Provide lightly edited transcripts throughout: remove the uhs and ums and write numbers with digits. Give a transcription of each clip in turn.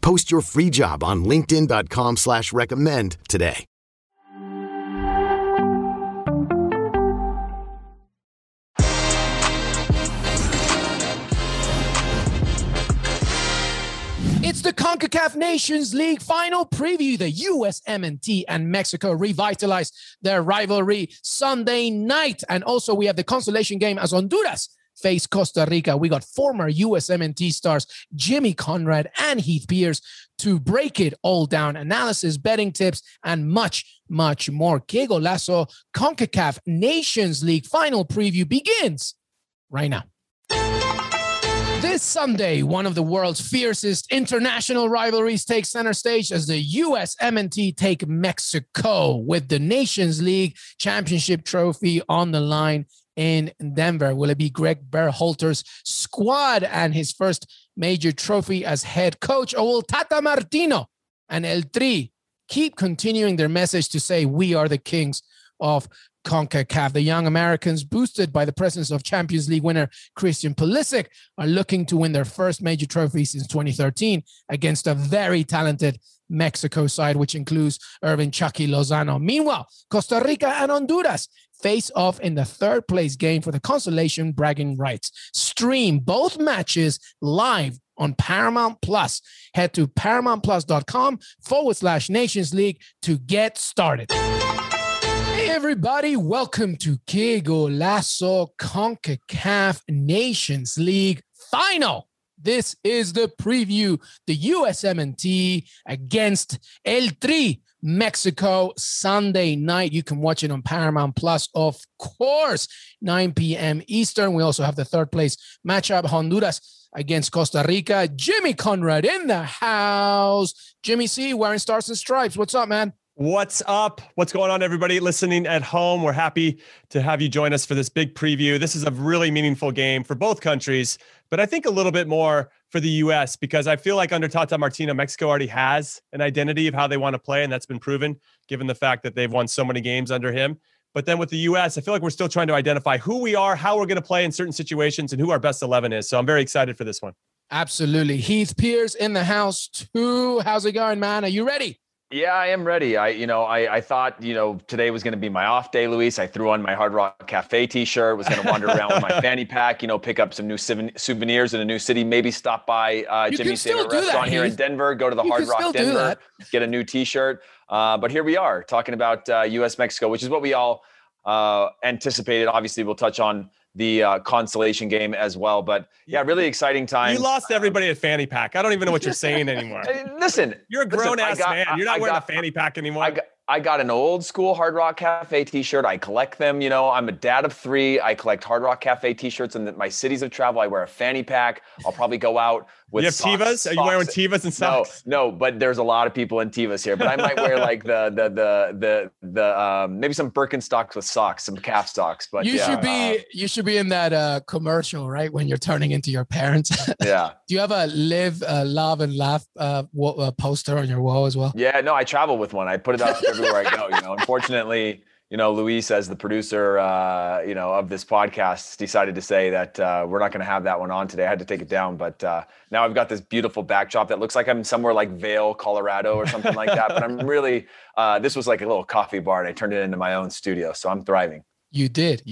Post your free job on linkedin.com/recommend today. It's the CONCACAF Nations League final preview. The USMNT and Mexico revitalized their rivalry Sunday night. And also we have the consolation game as Honduras face Costa Rica. We got former USMNT stars Jimmy Conrad and Heath Pierce to break it all down. Analysis, betting tips, and much, much more. Qué Golazo CONCACAF Nations League final preview begins right now. This Sunday, one of the world's fiercest international rivalries takes center stage as the USMNT take Mexico with the Nations League Championship trophy on the line in Denver. Will it be Greg Berhalter's squad and his first major trophy as head coach, or will Tata Martino and El Tri keep continuing their message to say we are the kings of CONCACAF? The young Americans, boosted by the presence of Champions League winner Christian Pulisic, are looking to win their first major trophy since 2013 against a very talented Mexico side, which includes Irving Chucky Lozano. Meanwhile, Costa Rica and Honduras face off in the third place game for the consolation bragging rights. Stream both matches live on Paramount+. Head to paramountplus.com/Nations League to get started. Hey everybody, welcome to Qué Golazo CONCACAF Nations League final. This is the preview, the USMNT against El Tri, Mexico, Sunday night. You can watch it on Paramount+, of course, 9 p.m. Eastern. We also have the third place matchup, Honduras against Costa Rica. Jimmy Conrad in the house. Jimmy C, wearing stars and stripes. What's up, man? What's up? What's going on, everybody listening at home? We're happy to have you join us for this big preview. This is a really meaningful game for both countries, but I think a little bit more for the U.S. because I feel like under Tata Martino, Mexico already has an identity of how they want to play, and that's been proven given the fact that they've won so many games under him. But then with the U.S., I feel like we're still trying to identify who we are, how we're going to play in certain situations, and who our best 11 is. So I'm very excited for this one. Absolutely. Heath Pierce in the house too. How's it going, man? Are you ready? Yeah, I am ready. I thought, today was going to be my off day, Luis. I threw on my Hard Rock Cafe t-shirt, was going to wander around with my fanny pack, pick up some new souvenirs in a new city, maybe stop by Jimmy's favorite restaurant here in Denver, go to the Hard Rock Denver, get a new t-shirt. But here we are talking about U.S.-Mexico, which is what we all anticipated. Obviously, we'll touch on the consolation game as well. But yeah, really exciting time. You lost everybody at fanny pack. I don't even know what you're saying anymore. Listen, you're a grown ass man. You're not wearing a fanny pack anymore. I got an old school Hard Rock Cafe t-shirt. I collect them. I'm a dad of three. I collect Hard Rock Cafe t-shirts in my cities of travel. I wear a fanny pack. I'll probably go out with socks. You have Tevas? Are you wearing Tevas and socks? No, but there's a lot of people in Tevas here. But I might wear like maybe some Birkenstocks with socks, some calf socks. But you should be in that commercial, right? When you're turning into your parents. Yeah. Do you have a live, love, and laugh poster on your wall as well? Yeah. No, I travel with one. I put it up everywhere I go. Unfortunately, Luis, as the producer, of this podcast, decided to say that we're not going to have that one on today. I had to take it down, but now I've got this beautiful backdrop that looks like I'm somewhere like Vail, Colorado, or something like that. But I'm really, this was like a little coffee bar, and I turned it into my own studio, so I'm thriving. You did,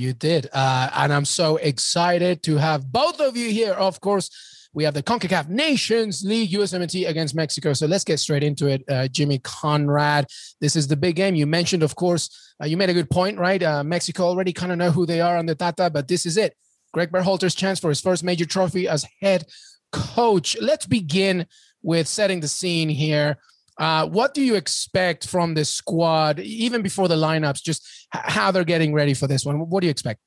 and I'm so excited to have both of you here. Of course, we have the CONCACAF Nations League USMNT against Mexico. So let's get straight into it. Jimmy Conrad, this is the big game. You mentioned, of course, you made a good point, right? Mexico already kind of know who they are on the Tata, but this is it. Greg Berhalter's chance for his first major trophy as head coach. Let's begin with setting the scene here. What do you expect from this squad, even before the lineups, just how they're getting ready for this one? What do you expect?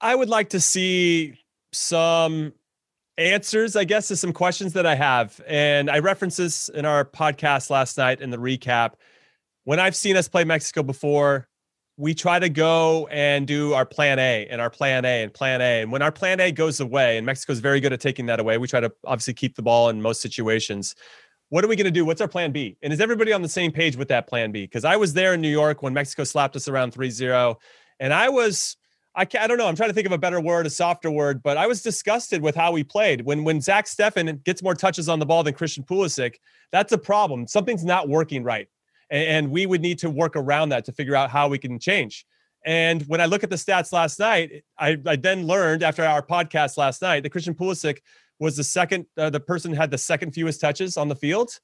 I would like to see some answers, I guess, to some questions that I have. And I referenced this in our podcast last night in the recap. when I've seen us play Mexico before, we try to go and do our plan A and our plan A and plan A. And when our plan A goes away, and Mexico's very good at taking that away, we try to obviously keep the ball in most situations. What are we going to do? What's our plan B? And is everybody on the same page with that plan B? Because I was there in New York when Mexico slapped us around 3-0. And I was, I don't know, I'm trying to think of a better word, a softer word, but I was disgusted with how we played. When Zach Steffen gets more touches on the ball than Christian Pulisic, that's a problem. Something's not working right. And we would need to work around that to figure out how we can change. And when I look at the stats last night, I then learned after our podcast last night that Christian Pulisic was the second, the person who had the second fewest touches on the field.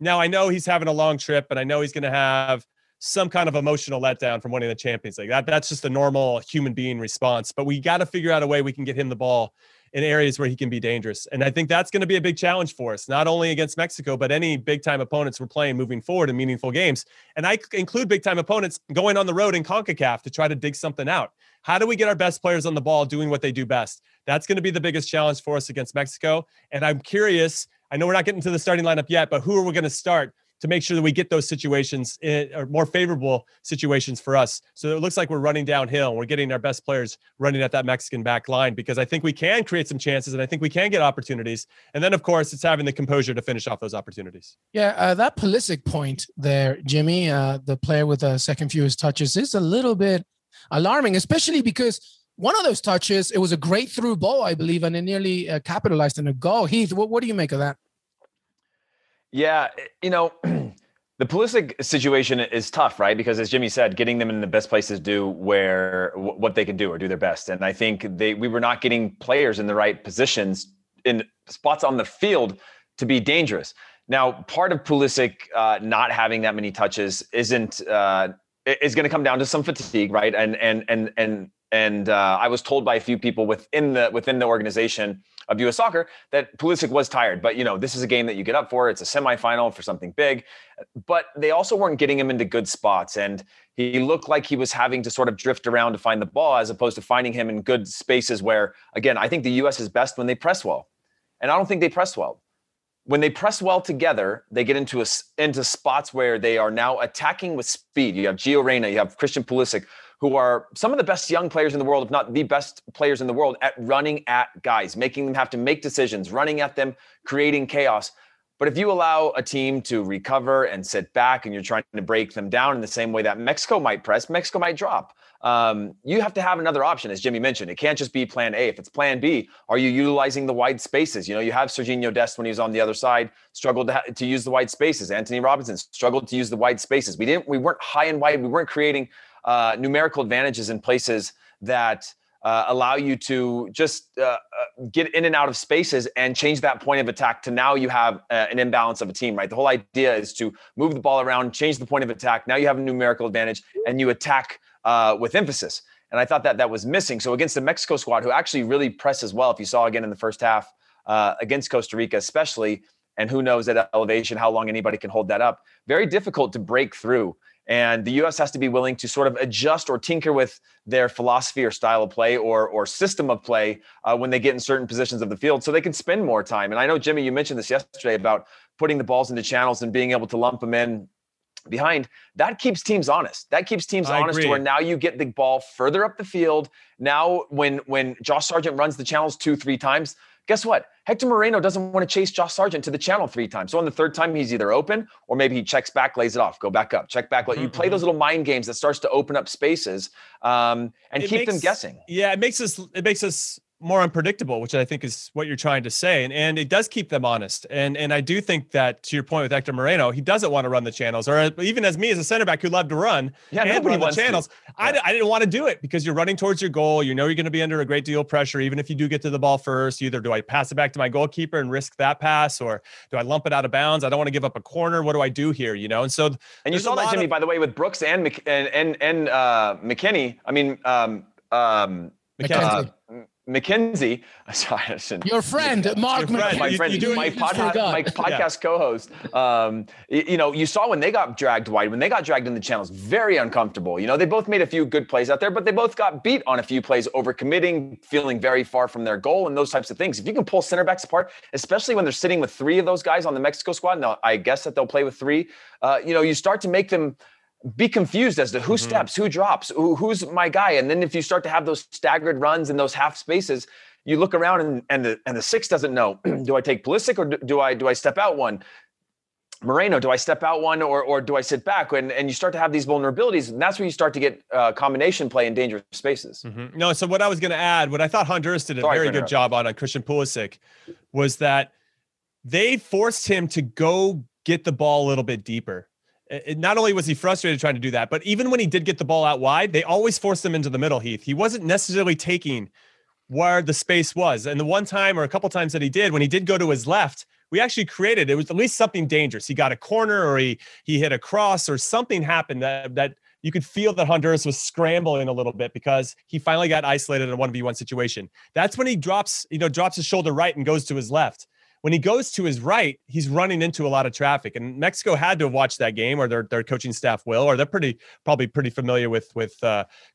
Now, I know he's having a long trip, and I know he's going to have some kind of emotional letdown from winning the Champions League. That's just a normal human being response. But we got to figure out a way we can get him the ball in areas where he can be dangerous. And I think that's going to be a big challenge for us, not only against Mexico, but any big-time opponents we're playing moving forward in meaningful games. And I include big-time opponents going on the road in CONCACAF to try to dig something out. How do we get our best players on the ball doing what they do best? That's going to be the biggest challenge for us against Mexico. And I'm curious, I know we're not getting to the starting lineup yet, but who are we going to start to make sure that we get those situations in, or more favorable situations for us, so that it looks like we're running downhill and we're getting our best players running at that Mexican back line, because I think we can create some chances and I think we can get opportunities. And then, of course, it's having the composure to finish off those opportunities. Yeah, that Pulisic point there, Jimmy, the player with the second fewest touches, is a little bit alarming, especially because one of those touches, it was a great through ball, I believe, and it nearly capitalized in a goal. Heath, what do you make of that? Yeah, you know, the Pulisic situation is tough, right? Because as Jimmy said, getting them in the best places to do where what they can do or do their best. And I think we were not getting players in the right positions in spots on the field to be dangerous. Now, part of Pulisic not having that many touches is going to come down to some fatigue, right? And I was told by a few people within the organization of U.S. Soccer that Pulisic was tired, but, you know, this is a game that you get up for. It's a semifinal for something big, but they also weren't getting him into good spots. And he looked like he was having to sort of drift around to find the ball, as opposed to finding him in good spaces where, again, I think the U.S. is best when they press well. And I don't think they press well. When they press well together, they get into spots where they are now attacking with speed. You have Gio Reyna, you have Christian Pulisic, who are some of the best young players in the world, if not the best players in the world, at running at guys, making them have to make decisions, running at them, creating chaos. But if you allow a team to recover and sit back and you're trying to break them down in the same way that Mexico might press, Mexico might drop. You have to have another option, as Jimmy mentioned. It can't just be plan A. If it's plan B, are you utilizing the wide spaces? You know, you have Sergiño Dest, when he was on the other side, struggled to use the wide spaces. Antonee Robinson struggled to use the wide spaces. We weren't high and wide. We weren't creating numerical advantages in places that allow you to just get in and out of spaces and change that point of attack to now you have an imbalance of a team, right? The whole idea is to move the ball around, change the point of attack. Now you have a numerical advantage and you attack with emphasis. And I thought that was missing. So against the Mexico squad, who actually really presses well, if you saw again in the first half against Costa Rica especially, and who knows at elevation how long anybody can hold that up, very difficult to break through. And the U.S. has to be willing to sort of adjust or tinker with their philosophy or style of play or system of play when they get in certain positions of the field, so they can spend more time. And I know, Jimmy, you mentioned this yesterday about putting the balls into channels and being able to lump them in behind. That keeps teams honest. That keeps teams honest to where now you get the ball further up the field. Now when Josh Sargent runs the channels 2-3 times, guess what? Hector Moreno doesn't want to chase Josh Sargent to the channel 3 times. So on the third time, he's either open or maybe he checks back, lays it off, go back up, check back. You play those little mind games that starts to open up spaces and it keep them guessing. Yeah, it makes us more unpredictable, which I think is what you're trying to say. And it does keep them honest. And I do think that, to your point with Hector Moreno, he doesn't want to run the channels, or even as me as a center back who loved to run and run the channels. I didn't want to do it because you're running towards your goal. You know, you're going to be under a great deal of pressure. Even if you do get to the ball first, either do I pass it back to my goalkeeper and risk that pass, or do I lump it out of bounds? I don't want to give up a corner. What do I do here? You know? And so, and you saw that, Jimmy, by the way, with Brooks and McKennie, I mean, McKenzie. McKenzie, sorry, your friend, Mark McKenzie, my podcast co-host. You know, you saw when they got dragged wide, when they got dragged in the channels, very uncomfortable. You know, they both made a few good plays out there, but they both got beat on a few plays, overcommitting, feeling very far from their goal, and those types of things. If you can pull center backs apart, especially when they're sitting with 3 of those guys on the Mexico squad, now I guess that they'll play with 3. You know, you start to make them be confused as to who steps, who drops, who's my guy. And then if you start to have those staggered runs and those half spaces, you look around and the six doesn't know, do I take Pulisic or do I step out one? Moreno, do I step out one or do I sit back? And you start to have these vulnerabilities, and that's where you start to get combination play in dangerous spaces. Mm-hmm. No, so what I was going to add, what I thought Honduras did a very good job on Christian Pulisic was that they forced him to go get the ball a little bit deeper. It, not only was he frustrated trying to do that, but even when he did get the ball out wide, they always forced him into the middle, Heath. He wasn't necessarily taking where the space was. And the one time or a couple times that he did, when he did go to his left, we actually created, it was at least something dangerous. He got a corner or he hit a cross or something happened that you could feel that Honduras was scrambling a little bit because he finally got isolated in a 1v1 situation. That's when he drops his shoulder right and goes to his left. When he goes to his right, he's running into a lot of traffic, and Mexico had to have watched that game, or their coaching staff will, or they're probably pretty familiar with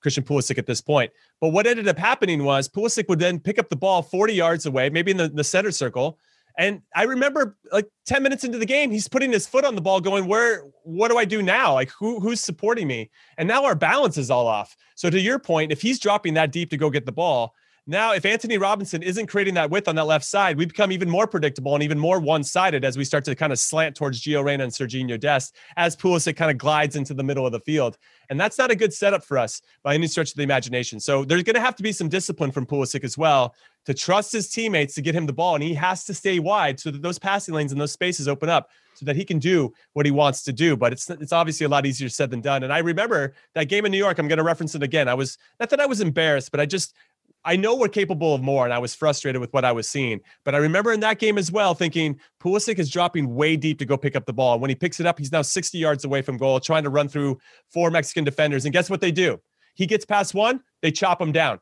Christian Pulisic at this point. But what ended up happening was Pulisic would then pick up the ball 40 yards away, maybe in the center circle. And I remember like 10 minutes into the game, he's putting his foot on the ball going, what do I do now? Like who's supporting me? And now our balance is all off. So to your point, if he's dropping that deep to go get the ball, now if Antonee Robinson isn't creating that width on that left side, we become even more predictable and even more one-sided as we start to kind of slant towards Gio Reyna and Sergiño Dest as Pulisic kind of glides into the middle of the field. And that's not a good setup for us by any stretch of the imagination. So there's going to have to be some discipline from Pulisic as well to trust his teammates to get him the ball. And he has to stay wide so that those passing lanes and those spaces open up so that he can do what he wants to do. But it's obviously a lot easier said than done. And I remember that game in New York, I'm going to reference it again. I was, not that I was embarrassed, but I know we're capable of more, and I was frustrated with what I was seeing. But I remember in that game as well thinking Pulisic is dropping way deep to go pick up the ball. And when he picks it up, he's now 60 yards away from goal, trying to run through four Mexican defenders. And guess what they do? He gets past one, they chop him down.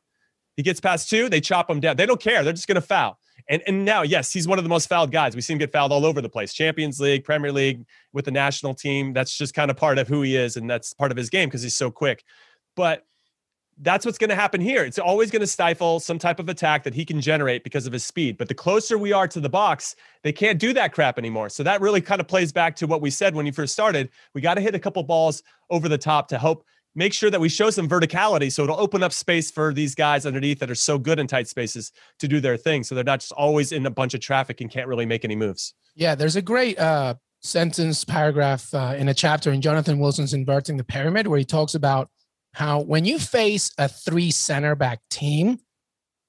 He gets past two, they chop him down. They don't care. They're just going to foul. And now, yes, he's one of the most fouled guys. We see him get fouled all over the place. Champions League, Premier League, with the national team. That's just kind of part of who he is, and that's part of his game because he's so quick. But that's what's going to happen here. It's always going to stifle some type of attack that he can generate because of his speed. But the closer we are to the box, they can't do that crap anymore. So that really kind of plays back to what we said when you first started. We got to hit a couple balls over the top to help make sure that we show some verticality. So it'll open up space for these guys underneath that are so good in tight spaces to do their thing. So they're not just always in a bunch of traffic and can't really make any moves. Yeah, there's a great sentence, paragraph in a chapter in Jonathan Wilson's Inverting the Pyramid where he talks about how when you face a three center back team,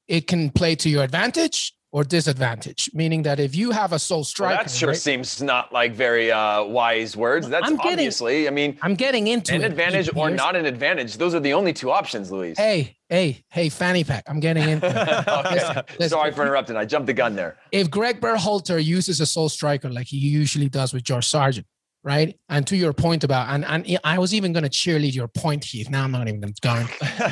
it can play to your advantage or disadvantage, meaning that if you have a sole striker... Well, that sure seems not like very wise words. That's obviously... I'm getting into an advantage or not an advantage. Those are the only two options, Luis. Hey, fanny pack. I'm getting into it. Listen, sorry for interrupting. I jumped the gun there. If Greg Berhalter uses a sole striker like he usually does with Josh Sargent, right? And to your point about, and I was even going to cheerlead your point, Heath. Now I'm not even going.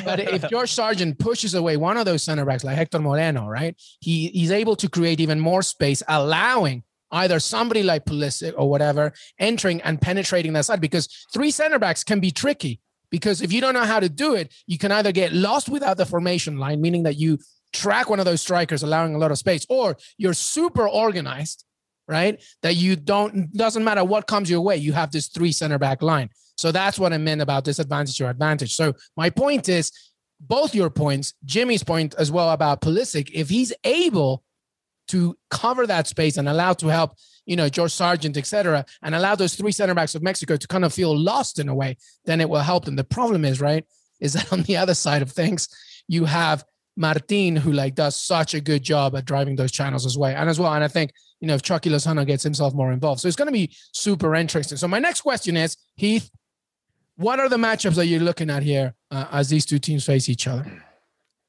But if George Sargent pushes away one of those center backs like Hector Moreno, right? He's able to create even more space, allowing either somebody like Pulisic or whatever entering and penetrating that side, because three center backs can be tricky because if you don't know how to do it, you can either get lost without the formation line, meaning that you track one of those strikers, allowing a lot of space, or you're super organized, right? That you doesn't matter what comes your way, you have this three center back line. So that's what I meant about disadvantage or advantage. So my point is both your points, Jimmy's point as well about Pulisic, if he's able to cover that space and allow to help, George Sargent, et cetera, and allow those three center backs of Mexico to kind of feel lost in a way, then it will help them. The problem is, right, is that on the other side of things, you have Martin, who does such a good job at driving those channels as well. And I think, if Chucky Lozano gets himself more involved. So it's going to be super interesting. So my next question is, Heath, what are the matchups that you're looking at here as these two teams face each other?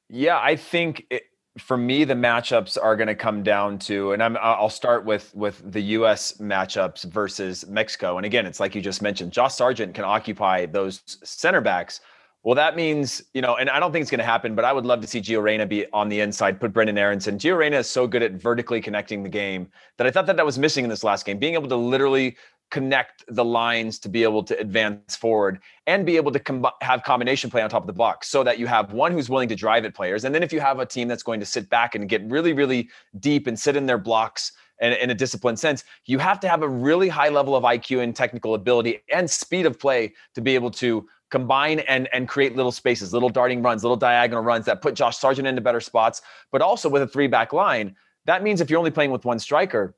Yeah, I think for me, the matchups are going to come down to, and I'll start with the U.S. matchups versus Mexico. And again, it's like you just mentioned, Josh Sargent can occupy those center backs. Well, that means, and I don't think it's going to happen, but I would love to see Gio Reyna be on the inside, put Brenden Aaronson. Gio Reyna is so good at vertically connecting the game that I thought that was missing in this last game, being able to literally connect the lines to be able to advance forward and be able to have combination play on top of the box so that you have one who's willing to drive at players. And then if you have a team that's going to sit back and get really, really deep and sit in their blocks and in a disciplined sense, you have to have a really high level of IQ and technical ability and speed of play to be able to combine and create little spaces, little darting runs, little diagonal runs that put Josh Sargent into better spots. But also with a three-back line, that means if you're only playing with one striker,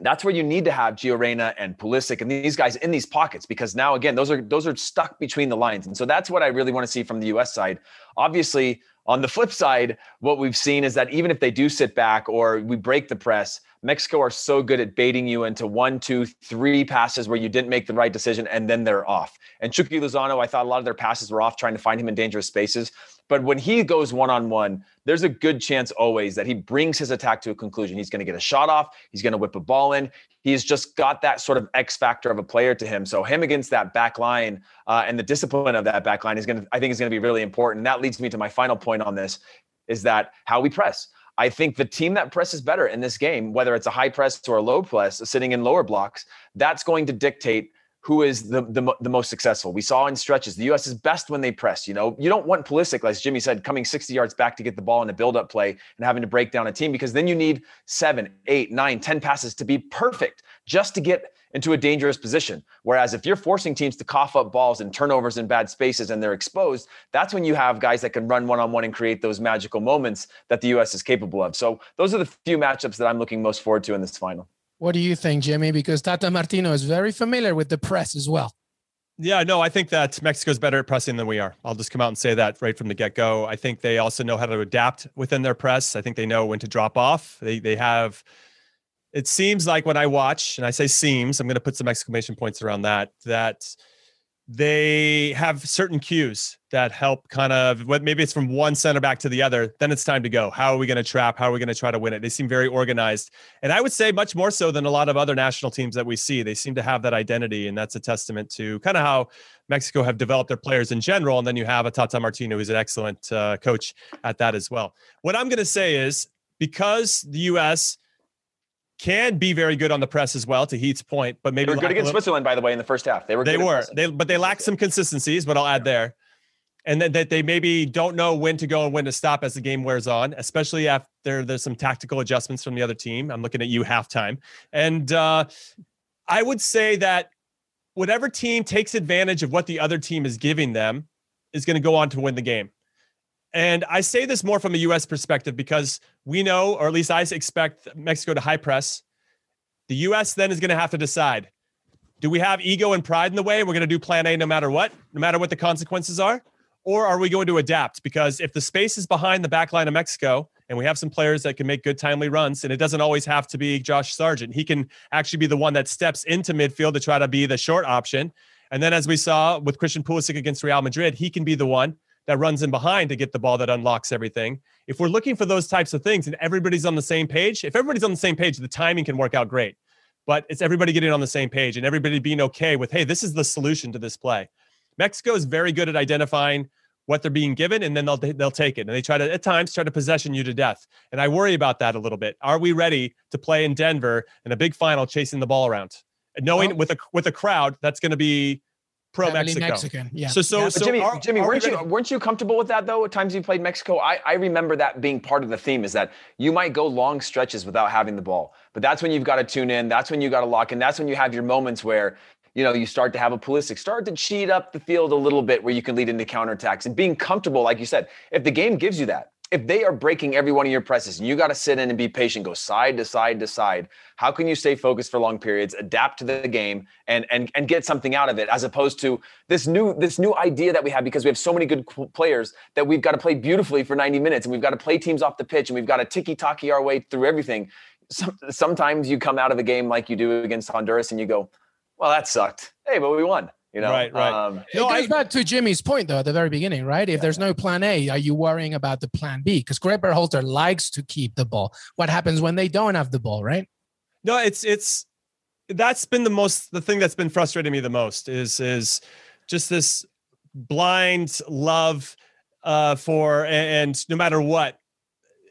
that's where you need to have Gio Reyna and Pulisic and these guys in these pockets, because now, again, those are stuck between the lines. And so that's what I really want to see from the U.S. side. Obviously, on the flip side, what we've seen is that even if they do sit back or we break the press, Mexico are so good at baiting you into 1, 2, 3 passes where you didn't make the right decision, and then they're off. And Chucky Lozano, I thought a lot of their passes were off, trying to find him in dangerous spaces. But when he goes one-on-one, there's a good chance always that he brings his attack to a conclusion. He's going to get a shot off. He's going to whip a ball in. He's just got that sort of X factor of a player to him. So him against that back line and the discipline of that back line is going to be really important. That leads me to my final point on this, is that how we press. I think the team that presses better in this game, whether it's a high press or a low press, sitting in lower blocks, that's going to dictate who is the most successful. We saw in stretches, the U.S. is best when they press. You know, you don't want Pulisic, as Jimmy said, coming 60 yards back to get the ball in a build-up play and having to break down a team, because then you need 7, 8, 9, 10 passes to be perfect just to get into a dangerous position. Whereas if you're forcing teams to cough up balls and turnovers in bad spaces and they're exposed, that's when you have guys that can run one-on-one and create those magical moments that the U.S. is capable of. So those are the few matchups that I'm looking most forward to in this final. What do you think, Jimmy? Because Tata Martino is very familiar with the press as well. Yeah, no, I think that Mexico's better at pressing than we are. I'll just come out and say that right from the get-go. I think they also know how to adapt within their press. I think they know when to drop off. They have, it seems like when I watch, and I say seems, I'm going to put some exclamation points around that they have certain cues that help kind of, maybe it's from one center back to the other, then it's time to go. How are we going to trap? How are we going to try to win it? They seem very organized. And I would say much more so than a lot of other national teams that we see. They seem to have that identity, and that's a testament to kind of how Mexico have developed their players in general. And then you have a Tata Martino, who's an excellent coach at that as well. What I'm going to say is, because the U.S., can be very good on the press as well, to Heath's point, but maybe they were good against Switzerland, by the way, in the first half. But they lacked some consistency, is what I'll add there. And then that they maybe don't know when to go and when to stop as the game wears on, especially after there's some tactical adjustments from the other team. I'm looking at you halftime. And I would say that whatever team takes advantage of what the other team is giving them is going to go on to win the game. And I say this more from a U.S. perspective because we know, or at least I expect Mexico to high press. The U.S. then is going to have to decide, do we have ego and pride in the way? We're going to do plan A no matter what the consequences are? Or are we going to adapt? Because if the space is behind the back line of Mexico and we have some players that can make good timely runs, and it doesn't always have to be Josh Sargent. He can actually be the one that steps into midfield to try to be the short option. And then as we saw with Christian Pulisic against Real Madrid, he can be the one that runs in behind to get the ball that unlocks everything. If we're looking for those types of things and everybody's on the same page, the timing can work out great, but it's everybody getting on the same page and everybody being okay with, hey, this is the solution to this play. Mexico is very good at identifying what they're being given, and then they'll take it. And they try to possession you to death. And I worry about that a little bit. Are we ready to play in Denver in a big final chasing the ball around? And knowing with a crowd that's going to be pro-Mexico. Mexican, yeah. So Jimmy, weren't you comfortable with that, though, at times you played Mexico? I remember that being part of the theme, is that you might go long stretches without having the ball. But that's when you've got to tune in. That's when you got to lock in. That's when you have your moments where, you know, you start to have a Pulisic, start to cheat up the field a little bit where you can lead into counterattacks. And being comfortable, like you said, if the game gives you that, if they are breaking every one of your presses and you got to sit in and be patient, go side to side to side, how can you stay focused for long periods, adapt to the game and get something out of it, as opposed to this new idea that we have, because we have so many good players that we've got to play beautifully for 90 minutes and we've got to play teams off the pitch and we've got to ticky-tacky our way through everything. Sometimes you come out of a game like you do against Honduras and you go, well, that sucked. Hey, but we won. You know, right. It goes back to Jimmy's point, though, at the very beginning, right? If there's no plan A, are you worrying about the plan B? Because Greg Berhalter likes to keep the ball. What happens when they don't have the ball, right? No, that's been the thing that's been frustrating me the most is just this blind love for, and no matter what,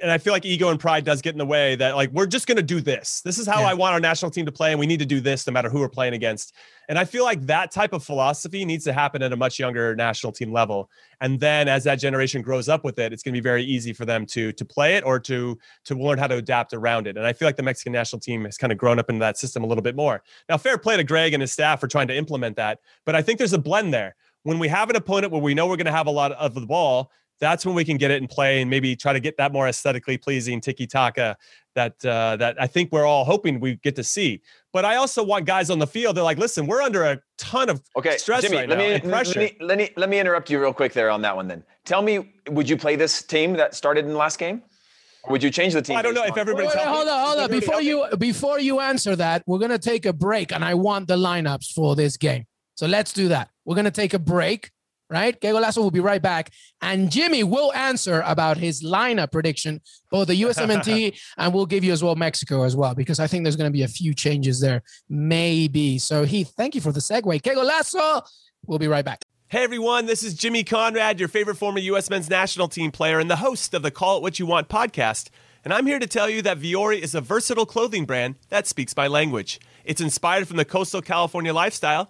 and I feel like ego and pride does get in the way that like, we're just going to do this. This is how I want our national team to play. And we need to do this no matter who we're playing against. And I feel like that type of philosophy needs to happen at a much younger national team level. And then as that generation grows up with it, it's going to be very easy for them to play it or to learn how to adapt around it. And I feel like the Mexican national team has kind of grown up into that system a little bit more. Now, fair play to Greg and his staff for trying to implement that. But I think there's a blend there. When we have an opponent where we know we're going to have a lot of the ball, that's when we can get it in play and maybe try to get that more aesthetically pleasing tiki-taka that I think we're all hoping we get to see. But I also want guys on the field. They're like, listen, we're under a ton of stress right now, and pressure. Let me interrupt you real quick there on that one then. Tell me, would you play this team that started in the last game? Or would you change the team? I don't know if everybody's Hold on. Before you answer that, we're going to take a break, and I want the lineups for this game. So let's do that. We're going to take a break. Right? Qué Golazo will be right back. And Jimmy will answer about his lineup prediction, both the USMNT and we'll give you as well Mexico as well, because I think there's going to be a few changes there, maybe. So Heath, thank you for the segue. Qué Golazo. We'll be right back. Hey everyone, this is Jimmy Conrad, your favorite former U.S. men's national team player and the host of the Call It What You Want podcast. And I'm here to tell you that Vuori is a versatile clothing brand that speaks my language. It's inspired from the coastal California lifestyle,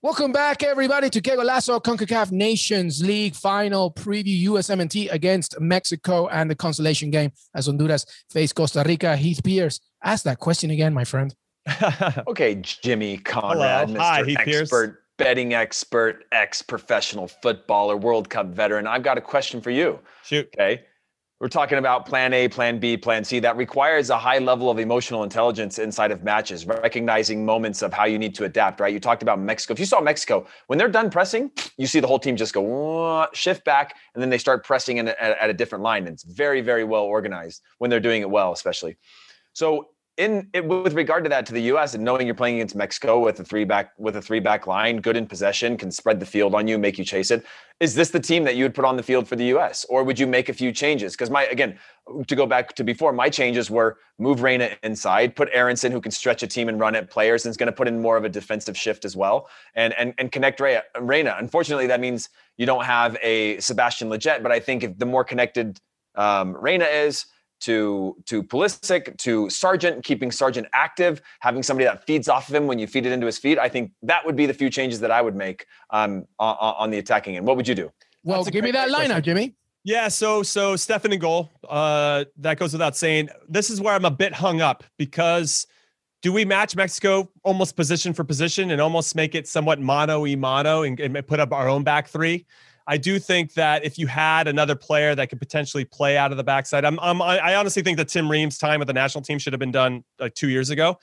Welcome back, everybody, to Qué Golazo, CONCACAF Nations League final preview, USMNT against Mexico and the consolation game as Honduras face Costa Rica. Heath Pierce, ask that question again, my friend. Okay, Jimmy Conrad, Hello. Mr. Hi, Heath expert, Pierce. Betting expert, ex-professional footballer, World Cup veteran. I've got a question for you. Shoot. Okay. We're talking about plan A, plan B, plan C. That requires a high level of emotional intelligence inside of matches, recognizing moments of how you need to adapt, right? You talked about Mexico. If you saw Mexico, when they're done pressing, you see the whole team just go shift back, and then they start pressing in at a different line. And it's very, very well organized when they're doing it well, especially. So with regard to that, to the U.S. and knowing you're playing against Mexico with a three back line, good in possession, can spread the field on you, make you chase it. Is this the team that you would put on the field for the U.S. or would you make a few changes? Because to go back to before, my changes were move Reyna inside, put Aaronson, who can stretch a team and run at players, and is going to put in more of a defensive shift as well, and connect Reyna. Unfortunately, that means you don't have a Sebastian Lletget, but I think if the more connected Reyna is. To Pulisic, to Sargent, keeping Sargent active, having somebody that feeds off of him when you feed it into his feet. I think that would be the few changes that I would make on the attacking end. What would you do? Well, give me that lineup, Jimmy. Yeah, so Stefan in goal. That goes without saying. This is where I'm a bit hung up because do we match Mexico almost position for position and almost make it somewhat mano-y-mano and put up our own back three? I do think that if you had another player that could potentially play out of the backside, I honestly think that Tim Ream's time with the national team should have been done like 2 years ago,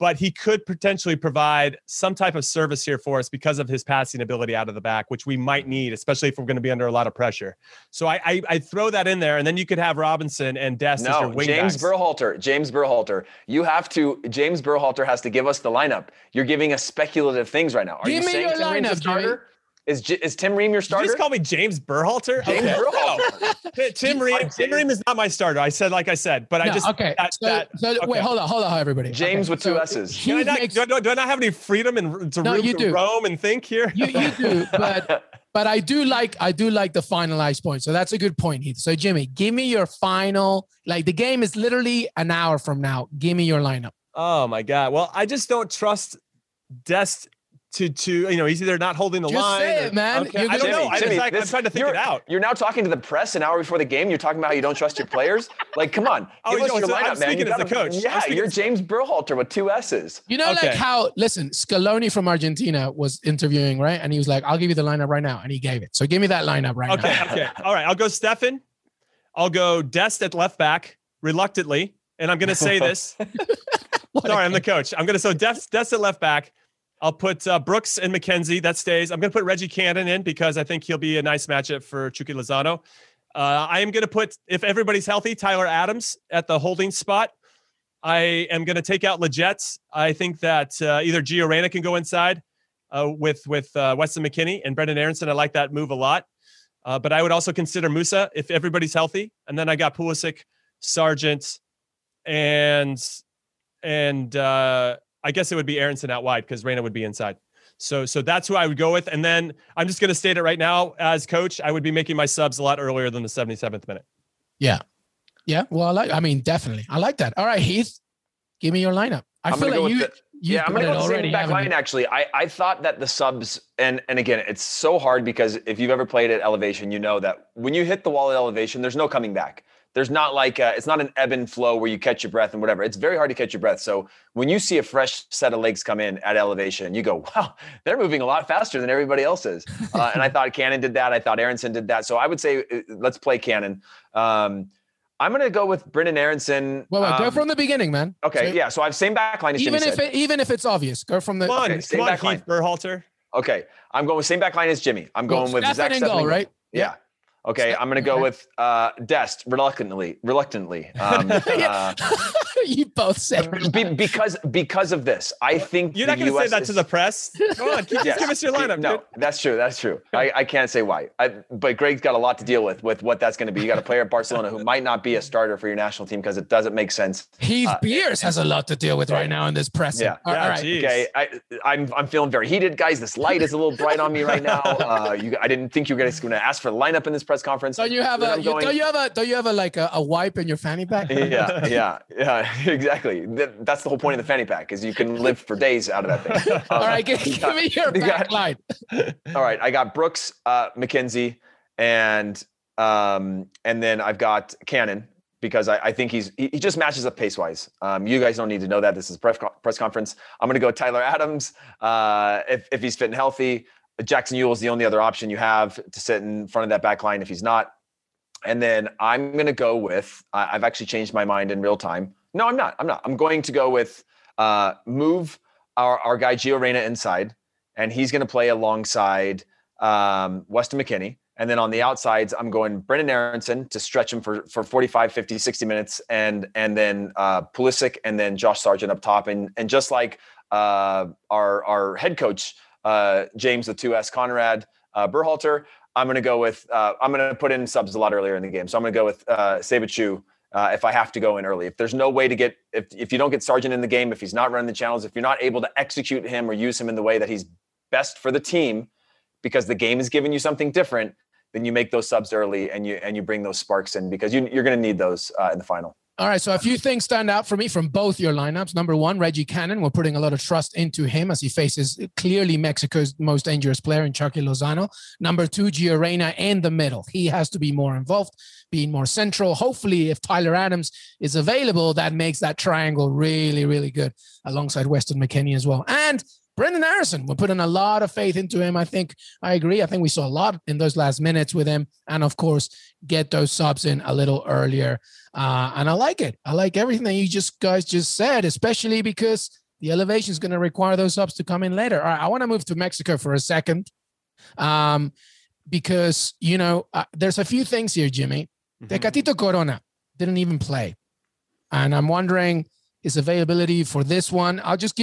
but he could potentially provide some type of service here for us because of his passing ability out of the back, which we might need, especially if we're going to be under a lot of pressure. So I throw that in there, and then you could have Robinson and Dest as your wing backs. James Berhalter. James Berhalter has to give us the lineup. You're giving us speculative things right now. Are you saying Tim Ream's a starter? Is Tim Ream your starter? You just call me James Berhalter? James Berhalter. No. Tim Ream is not my starter. Wait, hold on, everybody. James with two S's. Do I not have any freedom and to roam and think here? You do, but I do like the finalized point. So that's a good point, Heath. So Jimmy, give me your final. Like the game is literally an hour from now. Give me your lineup. Oh my God. Well, I just don't trust Dest. He's either not holding the line. Just say it, man. Okay. I don't know. I'm trying to figure it out. You're now talking to the press an hour before the game. You're talking about how you don't trust your players. Like, come on. Give us your lineup, man. I'm speaking as the coach. Yeah, you're James Berhalter with two S's. Scaloni from Argentina was interviewing, right? And he was like, I'll give you the lineup right now. And he gave it. So give me that lineup right now. Okay. All right. I'll go Stefan. I'll go Dest at left back, reluctantly. And I'm going to say this. Sorry, I'm the coach. I'm going to Dest at left back. I'll put Brooks and McKenzie. That stays. I'm going to put Reggie Cannon in because I think he'll be a nice matchup for Chucky Lozano. I am going to put, if everybody's healthy, Tyler Adams at the holding spot. I am going to take out Legette. I think that either Gio Reyna can go inside with Weston McKennie and Brenden Aaronson. I like that move a lot. But I would also consider Musa if everybody's healthy. And then I got Pulisic, Sargent, and I guess it would be Aaronson out wide because Reyna would be inside. So that's who I would go with. And then I'm just going to state it right now as coach, I would be making my subs a lot earlier than the 77th minute. Yeah. Yeah. Well, definitely. I like that. All right, Heath, give me your lineup. I'm going to go with the same back line, actually. I thought that the subs, and again, it's so hard because if you've ever played at elevation, you know that when you hit the wall at elevation, there's no coming back. There's not it's not an ebb and flow where you catch your breath and whatever. It's very hard to catch your breath. So when you see a fresh set of legs come in at elevation, you go, wow, they're moving a lot faster than everybody else is. And I thought Cannon did that. I thought Aaronson did that. So I would say, let's play Cannon. I'm going to go with Brenden Aaronson. Well, go from the beginning, man. Okay. So, yeah. So I have same back line. Even if it's obvious, go from the same back line. Heath Berhalter. Okay. I'm going with same back line as Jimmy. I'm going with Zach and goal, right? Yeah. Okay, I'm going to go with Dest reluctantly. You both said because of this. I think you're not going to say that to the press. Come on, just give us your lineup. No, that's true. I can't say why. But Greg's got a lot to deal with what that's going to be. You got a player at Barcelona who might not be a starter for your national team because it doesn't make sense. Heath Pierce has a lot to deal with right now in this press. Yeah. All right. Geez. Okay. I'm feeling very heated, guys. This light is a little bright on me right now. I didn't think you were going to ask for the lineup in this press conference. Don't you have a wipe in your fanny pack? Yeah, exactly. That's the whole point of the fanny pack is you can live for days out of that thing. All right, give me your back line. All right, I got Brooks, McKenzie, and then I've got Cannon because I think he just matches up pace wise. You guys don't need to know that this is a press conference. I'm gonna go with Tyler Adams if he's fit and healthy. Jackson Ewell's the only other option you have to sit in front of that back line if he's not. And then I'm going to go with, I've actually changed my mind in real time. No, I'm not. I'm going to go with move our guy Gio Reyna inside, and he's going to play alongside Weston McKennie. And then on the outsides, I'm going Brenden Aaronson to stretch him for 45, 50, 60 minutes. And then Pulisic and then Josh Sargent up top. And just like our head coach, James with 2S, Conrad, Berhalter. I'm going to go with, I'm going to put in subs a lot earlier in the game. So I'm going to go with Sabichu if I have to go in early. If there's no way to get, if you don't get Sargent in the game, if he's not running the channels, if you're not able to execute him or use him in the way that he's best for the team, because the game is giving you something different, then you make those subs early and you bring those sparks in because you're going to need those in the final. All right, so a few things stand out for me from both your lineups. Number one, Reggie Cannon. We're putting a lot of trust into him as he faces clearly Mexico's most dangerous player in Chucky Lozano. Number two, Gio Reyna in the middle. He has to be more involved, being more central. Hopefully, if Tyler Adams is available, that makes that triangle really, really good alongside Weston McKennie as well. And Brenden Aaronson, we're putting a lot of faith into him. I agree. I think we saw a lot in those last minutes with him. And of course, get those subs in a little earlier. And I like it. I like everything that you guys just said, especially because the elevation is going to require those subs to come in later. All right, I want to move to Mexico for a second because, there's a few things here, Jimmy. Mm-hmm. Tecatito Corona didn't even play. And I'm wondering his availability for this one. I'll give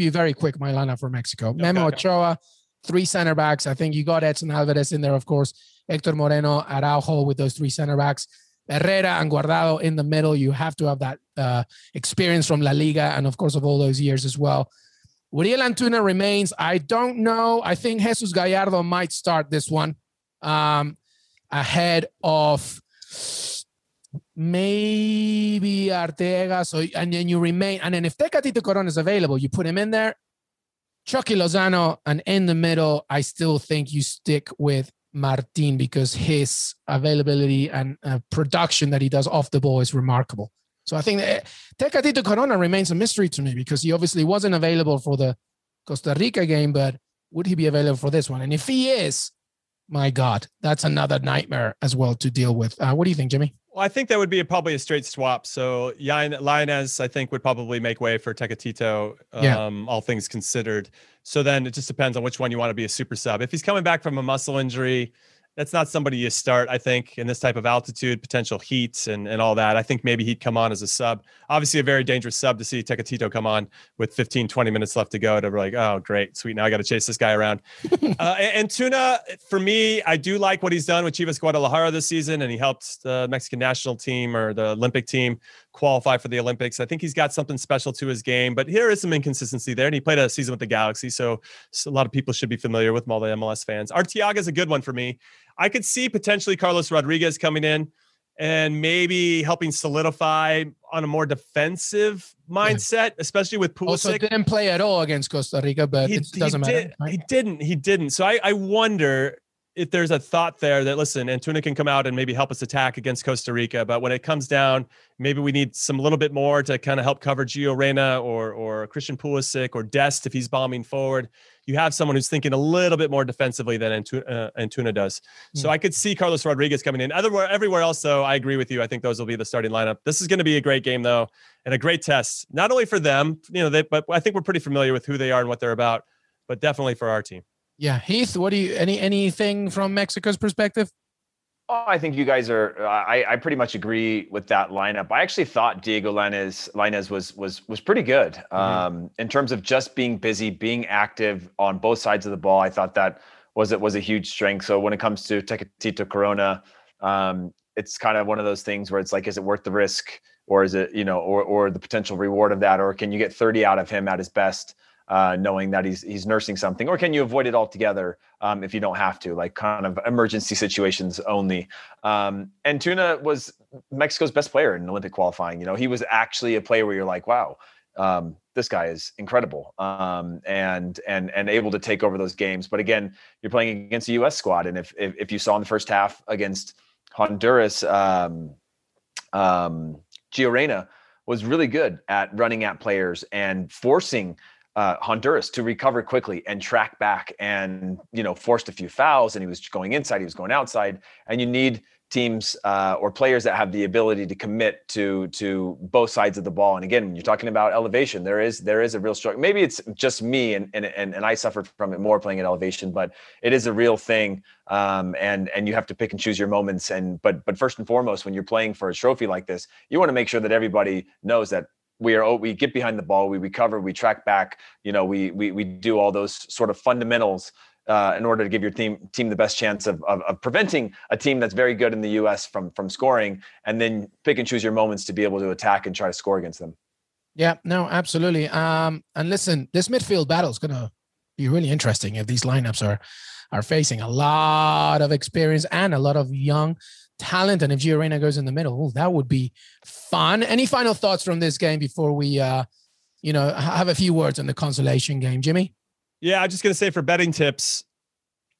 you very quick my lineup for Mexico. Memo Ochoa, three center backs. I think you got Edson Alvarez in there, of course. Hector Moreno, Araujo with those three center backs. Herrera and Guardado in the middle. You have to have that experience from La Liga and, of course, of all those years as well. Uriel Antuna remains. I don't know. I think Jesus Gallardo might start this one ahead of maybe Arteaga. So, and then you remain. And then if Tecatito Corona is available, you put him in there. Chucky Lozano, and in the middle, I still think you stick with Martin because his availability and production that he does off the ball is remarkable. So I think that Tecatito Corona remains a mystery to me because he obviously wasn't available for the Costa Rica game, but would he be available for this one? And if he is, my God, that's another nightmare as well to deal with. What do you think, Jimmy? Well, I think that would be probably a straight swap. So Lainez, I think, would probably make way for Tecatito, all things considered. So then it just depends on which one you want to be a super sub. If he's coming back from a muscle injury, that's not somebody you start, I think, in this type of altitude, potential heat and all that. I think maybe he'd come on as a sub. Obviously, a very dangerous sub to see Tecatito come on with 15, 20 minutes left to go to be like, oh, great, sweet. Now I got to chase this guy around. Antuna, for me, I do like what he's done with Chivas Guadalajara this season, and he helped the Mexican national team or the Olympic team qualify for the Olympics. I think he's got something special to his game, but here is some inconsistency there. And he played a season with the Galaxy, so a lot of people should be familiar with him, all the MLS fans. Arteaga is a good one for me. I could see potentially Carlos Rodriguez coming in and maybe helping solidify on a more defensive mindset, especially with Pulisic. Also didn't play at all against Costa Rica, but it doesn't matter. Right? He didn't. So I wonder if there's a thought there that, listen, Antuna can come out and maybe help us attack against Costa Rica, but when it comes down, maybe we need some little bit more to kind of help cover Gio Reyna or Christian Pulisic or Dest if he's bombing forward. You have someone who's thinking a little bit more defensively than Antuna does. So I could see Carlos Rodriguez coming in. Everywhere else, though, I agree with you. I think those will be the starting lineup. This is going to be a great game, though, and a great test, not only for them, but I think we're pretty familiar with who they are and what they're about, but definitely for our team. Yeah. Heath, what do you, anything from Mexico's perspective? Oh, I think you guys are, I pretty much agree with that lineup. I actually thought Diego Lainez was pretty good in terms of just being busy, being active on both sides of the ball. I thought that was a huge strength. So when it comes to Tecatito Corona, it's kind of one of those things where it's like, is it worth the risk or is it, or the potential reward of that, or can you get 30 out of him at his best? Knowing that he's nursing something, or can you avoid it altogether if you don't have to, like kind of emergency situations only. Antuna was Mexico's best player in Olympic qualifying. He was actually a player where you're like, wow, this guy is incredible and able to take over those games. But again, you're playing against the U.S. squad, and if you saw in the first half against Honduras, Gio Reyna was really good at running at players and forcing Honduras to recover quickly and track back and, forced a few fouls, and he was going inside, he was going outside, and you need teams or players that have the ability to commit to both sides of the ball. And again, when you're talking about elevation, there is a real struggle. Maybe it's just me and I suffered from it more playing at elevation, but it is a real thing. And you have to pick and choose your moments. But first and foremost, when you're playing for a trophy like this, you want to make sure that everybody knows that we get behind the ball, we recover, we track back, we do all those sort of fundamentals in order to give your team the best chance of preventing a team that's very good in the U.S. from scoring, and then pick and choose your moments to be able to attack and try to score against them. Yeah, no, absolutely. And listen, this midfield battle is going to be really interesting if these lineups are facing a lot of experience and a lot of young talent, and if Gio Reyna goes in the middle, that would be fun. Any final thoughts from this game before we, have a few words on the consolation game, Jimmy? Yeah, I'm just gonna say for betting tips,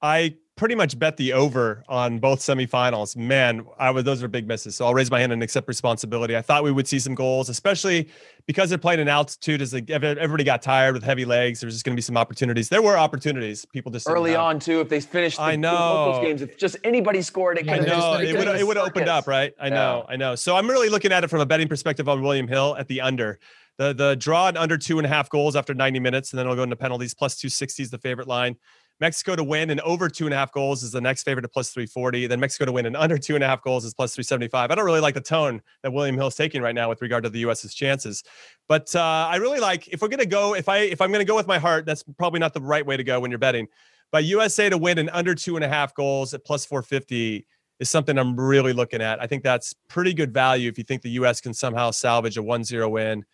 I pretty much bet the over on both semifinals. Man, those are big misses. So I'll raise my hand and accept responsibility. I thought we would see some goals, especially because they're playing in altitude. As everybody got tired with heavy legs, there's just going to be some opportunities. There were opportunities. People just early on too. If they finished, I know those games. If just anybody scored, it could have. It would have opened up, right? I know. So I'm really looking at it from a betting perspective on William Hill at the under. The draw at under 2.5 goals after 90 minutes, and then it'll go into penalties. +260 is the favorite line. Mexico to win and over 2.5 goals is the next favorite to +340. Then Mexico to win and under 2.5 goals is +375. I don't really like the tone that William Hill's taking right now with regard to the U.S.'s chances. But I really like, if I'm going to go with my heart, that's probably not the right way to go when you're betting. By USA to win in under 2.5 goals at plus 450 is something I'm really looking at. I think that's pretty good value if you think the U.S. can somehow salvage a 1-0 win.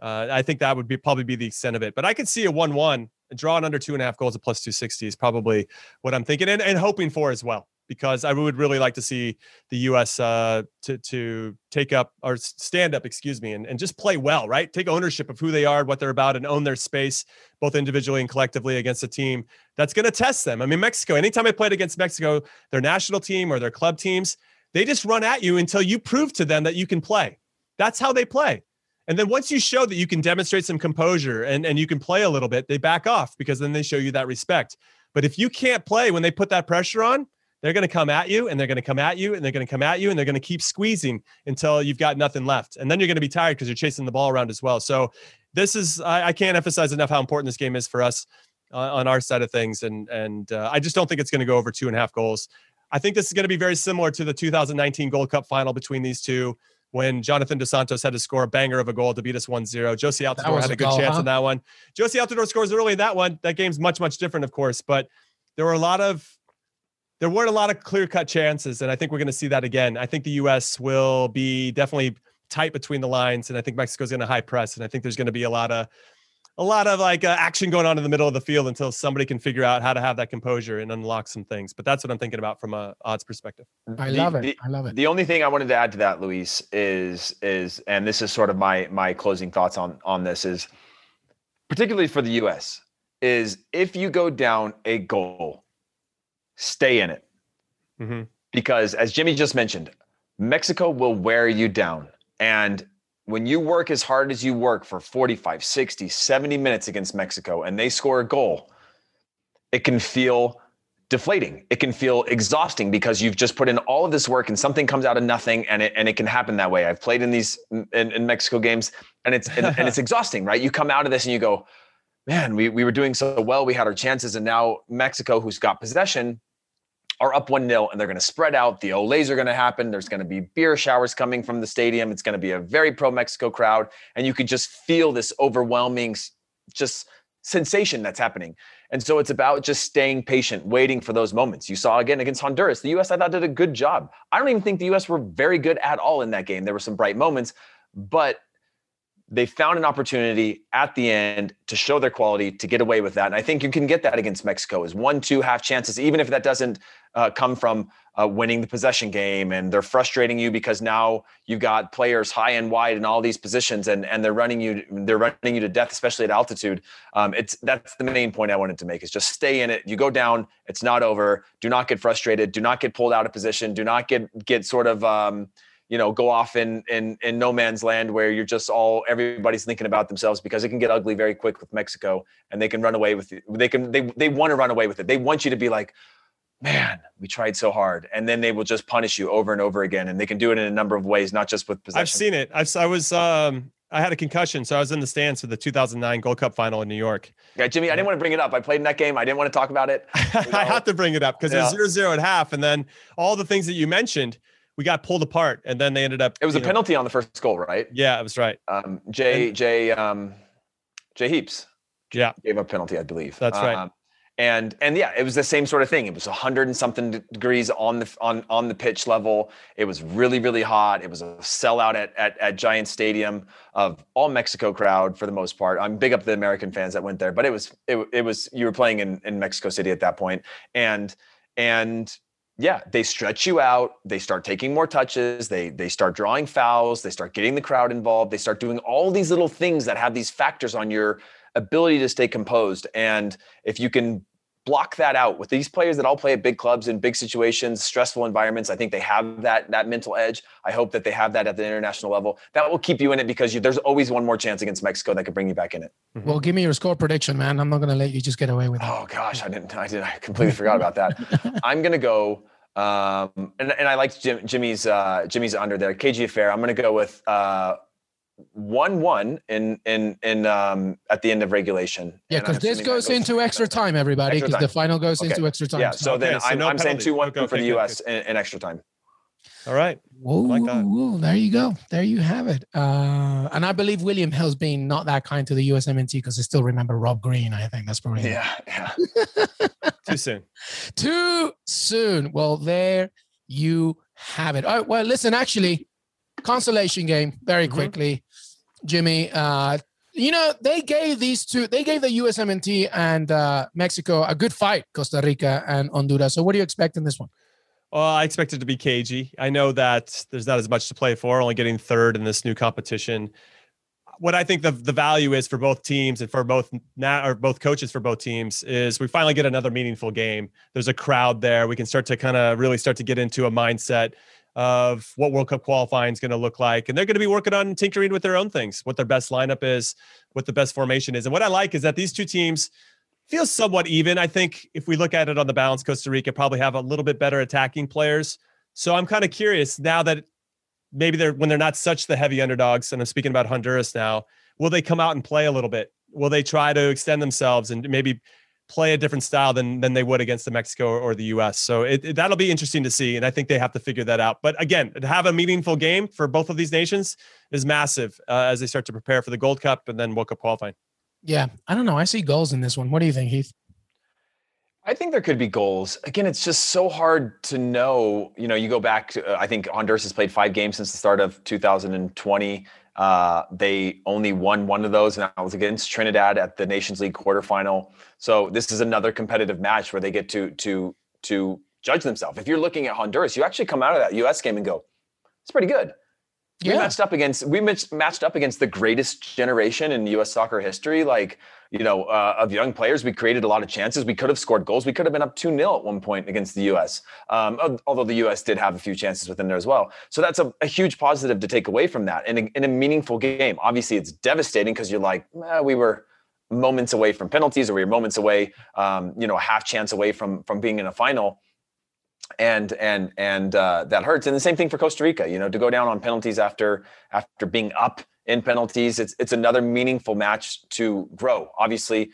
I think that would be probably be the extent of it. But I could see a 1-1, a draw in under 2.5 goals at plus 260 is probably what I'm thinking and hoping for as well, because I would really like to see the U.S. to take up or stand up, and just play well, right? Take ownership of who they are, what they're about, and own their space, both individually and collectively against a team that's going to test them. I mean, Mexico, anytime I played against Mexico, their national team or their club teams, they just run at you until you prove to them that you can play. That's how they play. And then once you show that you can demonstrate some composure and you can play a little bit, they back off because then they show you that respect. But if you can't play when they put that pressure on, they're going to come at you and they're going to come at you and they're going to come at you and they're going to keep squeezing until you've got nothing left. And then you're going to be tired because you're chasing the ball around as well. So this is, I can't emphasize enough how important this game is for us on our side of things. And I just don't think it's going to go over 2.5 goals. I think this is going to be very similar to the 2019 Gold Cup final between these two, when Jonathan Dos Santos had to score a banger of a goal to beat us 1-0. Josie Altidore had a good chance on that one. Josie Altidore scores early in that one. That game's much, much different, of course, but there weren't a lot of clear-cut chances, and I think we're going to see that again. I think the U.S. will be definitely tight between the lines, and I think Mexico's going to high press, and I think there's going to be a lot of action going on in the middle of the field until somebody can figure out how to have that composure and unlock some things. But that's what I'm thinking about from a odds perspective. I love it. The only thing I wanted to add to that, Luis, is and this is sort of my closing thoughts on this is, particularly for the U.S., is if you go down a goal, stay in it. Mm-hmm. Because as Jimmy just mentioned, Mexico will wear you down. And when you work as hard as you work for 45, 60, 70 minutes against Mexico and they score a goal, it can feel deflating. It can feel exhausting because you've just put in all of this work and something comes out of nothing, and it can happen that way. I've played in these in Mexico games and it's exhausting, right? You come out of this and you go, man, we were doing so well. We had our chances. And now Mexico, who's got possession, are up 1-0 and they're going to spread out. The oles are going to happen. There's going to be beer showers coming from the stadium. It's going to be a very pro-Mexico crowd. And you could just feel this overwhelming just sensation that's happening. And so it's about just staying patient, waiting for those moments. You saw again against Honduras, the U.S. I thought did a good job. I don't even think the U.S. were very good at all in that game. There were some bright moments, but they found an opportunity at the end to show their quality, to get away with that. And I think you can get that against Mexico is 1-2 half chances, even if that doesn't come from winning the possession game and they're frustrating you because now you've got players high and wide in all these positions and they're running you to death, especially at altitude. That's the main point I wanted to make is just stay in it. You go down, it's not over. Do not get frustrated. Do not get pulled out of position. Do not get sort of, go off in no man's land where you're just everybody's thinking about themselves, because it can get ugly very quick with Mexico and they can run away with it. They want to run away with it. They want you to be like, man, we tried so hard. And then they will just punish you over and over again. And they can do it in a number of ways, not just with possession. I've seen it. I had a concussion, so I was in the stands for the 2009 Gold Cup final in New York. Yeah, Jimmy, I didn't want to bring it up. I played in that game. I didn't want to talk about it. I have to bring it up because it was 0-0 at half. And then all the things that you mentioned, we got pulled apart, and then they ended up. It was a penalty on the first goal, right? Yeah, it was right. Jay Heaps. Yeah, gave a penalty, I believe. That's right. And yeah, it was the same sort of thing. It was 100-something degrees on the pitch level. It was really, really hot. It was a sellout at Giant Stadium of all Mexico crowd for the most part. I'm big up the American fans that went there, but it was you were playing in Mexico City at that point, and. Yeah, they stretch you out. They start taking more touches. They start drawing fouls. They start getting the crowd involved. They start doing all these little things that have these factors on your ability to stay composed. And if you can block that out with these players that all play at big clubs in big situations, stressful environments, I think they have that mental edge. I hope that they have that at the international level. That will keep you in it because there's always one more chance against Mexico that could bring you back in it. Well, give me your score prediction, man. I'm not going to let you just get away with it. Oh gosh, I completely forgot about that. I'm going to go. And I liked Jimmy's under there. KG affair. I'm going to go with 1-1 in at the end of regulation. Yeah, because this goes into extra time, everybody. Because the final goes into extra time. Yeah. So then I'm saying 2-1 for the U.S. in extra time. All right. Whoa, like that. Whoa, there you go. There you have it. And I believe William Hill's been not that kind to the USMNT because I still remember Rob Green. I think that's probably. Yeah. Too soon. Too soon. Well, there you have it. All right, well, listen, actually, consolation game very quickly, Jimmy. You know, they gave these two, they gave the USMNT and Mexico a good fight, Costa Rica and Honduras. So what do you expect in this one? Well, I expect it to be cagey. I know that there's not as much to play for, only getting third in this new competition. What I think the value is for both teams and for both now or both coaches for both teams is we finally get another meaningful game. There's a crowd there. We can start to kind of really start to get into a mindset of what World Cup qualifying is going to look like. And they're going to be working on tinkering with their own things, what their best lineup is, what the best formation is. And what I like is that these two teams feel somewhat even. I think if we look at it on the balance, Costa Rica probably have a little bit better attacking players. So I'm kind of curious now that maybe they're, when they're not such the heavy underdogs, and I'm speaking about Honduras now, will they come out and play a little bit? Will they try to extend themselves and maybe play a different style than they would against the Mexico or the U.S.? So that'll be interesting to see, and I think they have to figure that out. But again, to have a meaningful game for both of these nations is massive as they start to prepare for the Gold Cup and then World Cup qualifying. Yeah, I don't know. I see goals in this one. What do you think, Heath? I think there could be goals. Again, it's just so hard to know. You know, you go back to, I think Honduras has played 5 games since the start of 2020. They only won one of those, and that was against Trinidad at the Nations League quarterfinal. So this is another competitive match where they get to judge themselves. If you're looking at Honduras, you actually come out of that U.S. game and go, it's pretty good. Yeah. We matched up against the greatest generation in U.S. soccer history, like, you know, of young players. We created a lot of chances. We could have scored goals. We could have been up 2-0 at one point against the U.S., although the U.S. did have a few chances within there as well. So that's a huge positive to take away from that in a meaningful game. Obviously, it's devastating because you're like, we were moments away from penalties, or we were moments away, a half chance away from being in a final. And that hurts. And the same thing for Costa Rica, you know, to go down on penalties after being up in penalties. It's another meaningful match to grow. Obviously,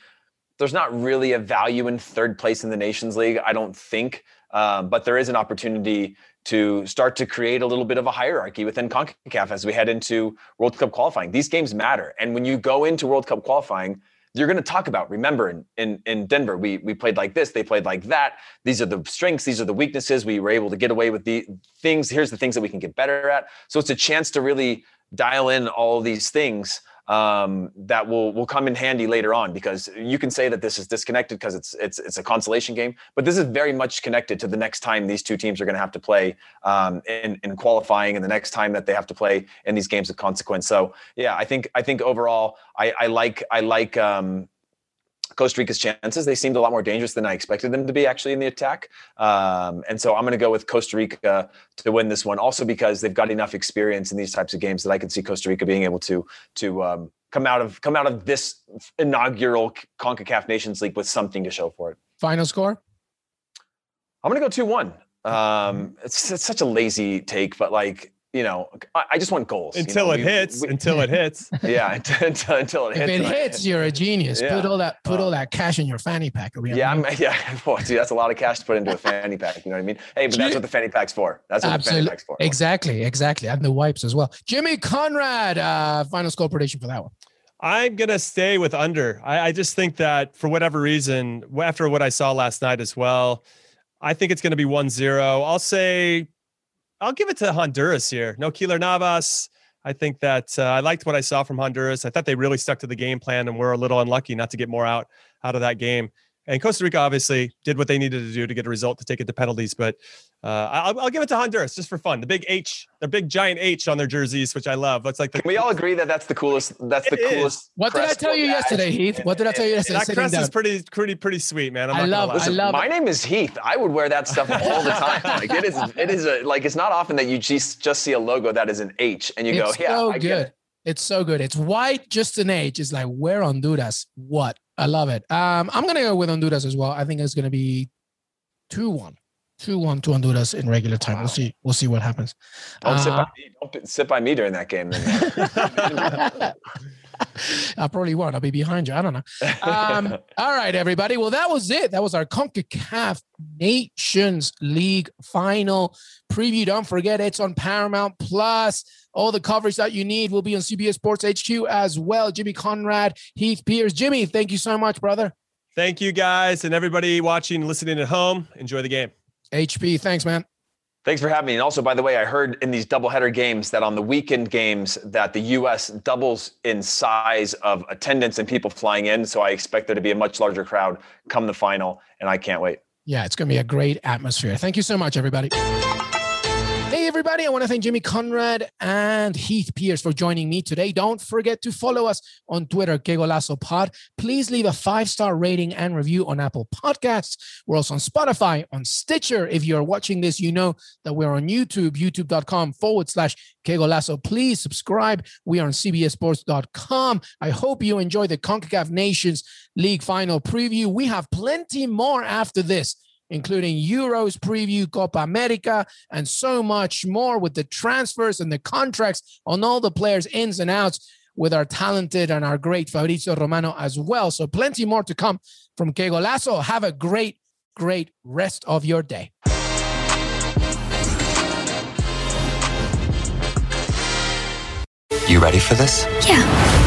there's not really a value in third place in the Nations League, I don't think. But there is an opportunity to start to create a little bit of a hierarchy within CONCACAF as we head into World Cup qualifying. These games matter. And when you go into World Cup qualifying, you're going to talk about, remember, in Denver, we played like this, they played like that. These are the strengths, these are the weaknesses. We were able to get away with the things. Here's the things that we can get better at. So it's a chance to really dial in all these things that will come in handy later on, because you can say that this is disconnected because it's a consolation game, but this is very much connected to the next time these two teams are going to have to play in qualifying, and the next time that they have to play in these games of consequence. So yeah, I think overall I like Costa Rica's chances. They seemed a lot more dangerous than I expected them to be, actually, in the attack. And so I'm going to go with Costa Rica to win this one, also because they've got enough experience in these types of games that I can see Costa Rica being able to come out of this inaugural CONCACAF Nations League with something to show for it. Final score? I'm going to go 2-1. It's such a lazy take, but like, you know, I just want goals until it hits. Yeah, until it hits. If it hits, you're a genius. Yeah. Put all that cash in your fanny pack. Boy, dude, that's a lot of cash to put into a fanny pack. You know what I mean? Hey, but that's what the fanny pack's for. That's what Absolutely. The fanny pack's for. Exactly, and the wipes as well. Jimmy Conrad, final score prediction for that one. I'm gonna stay with under. I just think that for whatever reason, after what I saw last night as well, I think it's gonna be 1-0. I'll give it to Honduras here. No Keylor Navas. I think that I liked what I saw from Honduras. I thought they really stuck to the game plan and were a little unlucky not to get more out of that game. And Costa Rica obviously did what they needed to do to get a result to take it to penalties. But I'll give it to Honduras just for fun. The big H, their big giant H on their jerseys, which I love. Looks like we all agree that that's the coolest. That's the coolest. What did I tell you yesterday, Heath? What did I tell you yesterday? That crest is pretty sweet, man. I love. My name is Heath. I would wear that stuff all the time. Like it is it's not often that you just see a logo that is an H and you go, yeah, I get it. It's so good. It's white, just an H. It's like, where Honduras? What? I love it. I'm going to go with Honduras as well. I think it's going to be 2-1. 2-1 to Honduras in regular time. Wow. We'll see what happens. Don't sit by me. Don't sit by me during that game. I probably won't. I'll be behind you. I don't know. All right, everybody. Well, that was it. That was our CONCACAF Nations League final preview. Don't forget, it's on Paramount+. All the coverage that you need will be on CBS Sports HQ as well. Jimmy Conrad, Heath Pierce. Jimmy, thank you so much, brother. Thank you guys and everybody watching, listening at home. Enjoy the game. HP, thanks, man. Thanks for having me. And also, by the way, I heard in these doubleheader games that on the weekend games that the U.S. doubles in size of attendance and people flying in. So I expect there to be a much larger crowd come the final, and I can't wait. Yeah, it's going to be a great atmosphere. Thank you so much, everybody. Hey, everybody. I want to thank Jimmy Conrad and Heath Pierce for joining me today. Don't forget to follow us on Twitter, Qué Golazo Pod. Please leave a 5-star rating and review on Apple Podcasts. We're also on Spotify, on Stitcher. If you're watching this, you know that we're on YouTube, youtube.com/Qué Golazo. Please subscribe. We are on cbsports.com. I hope you enjoy the CONCACAF Nations League final preview. We have plenty more after this, including Euros preview, Copa America, and so much more with the transfers and the contracts on all the players' ins and outs with our talented and our great Fabrizio Romano as well. So plenty more to come from Qué Golazo. Have a great, great rest of your day. You ready for this? Yeah.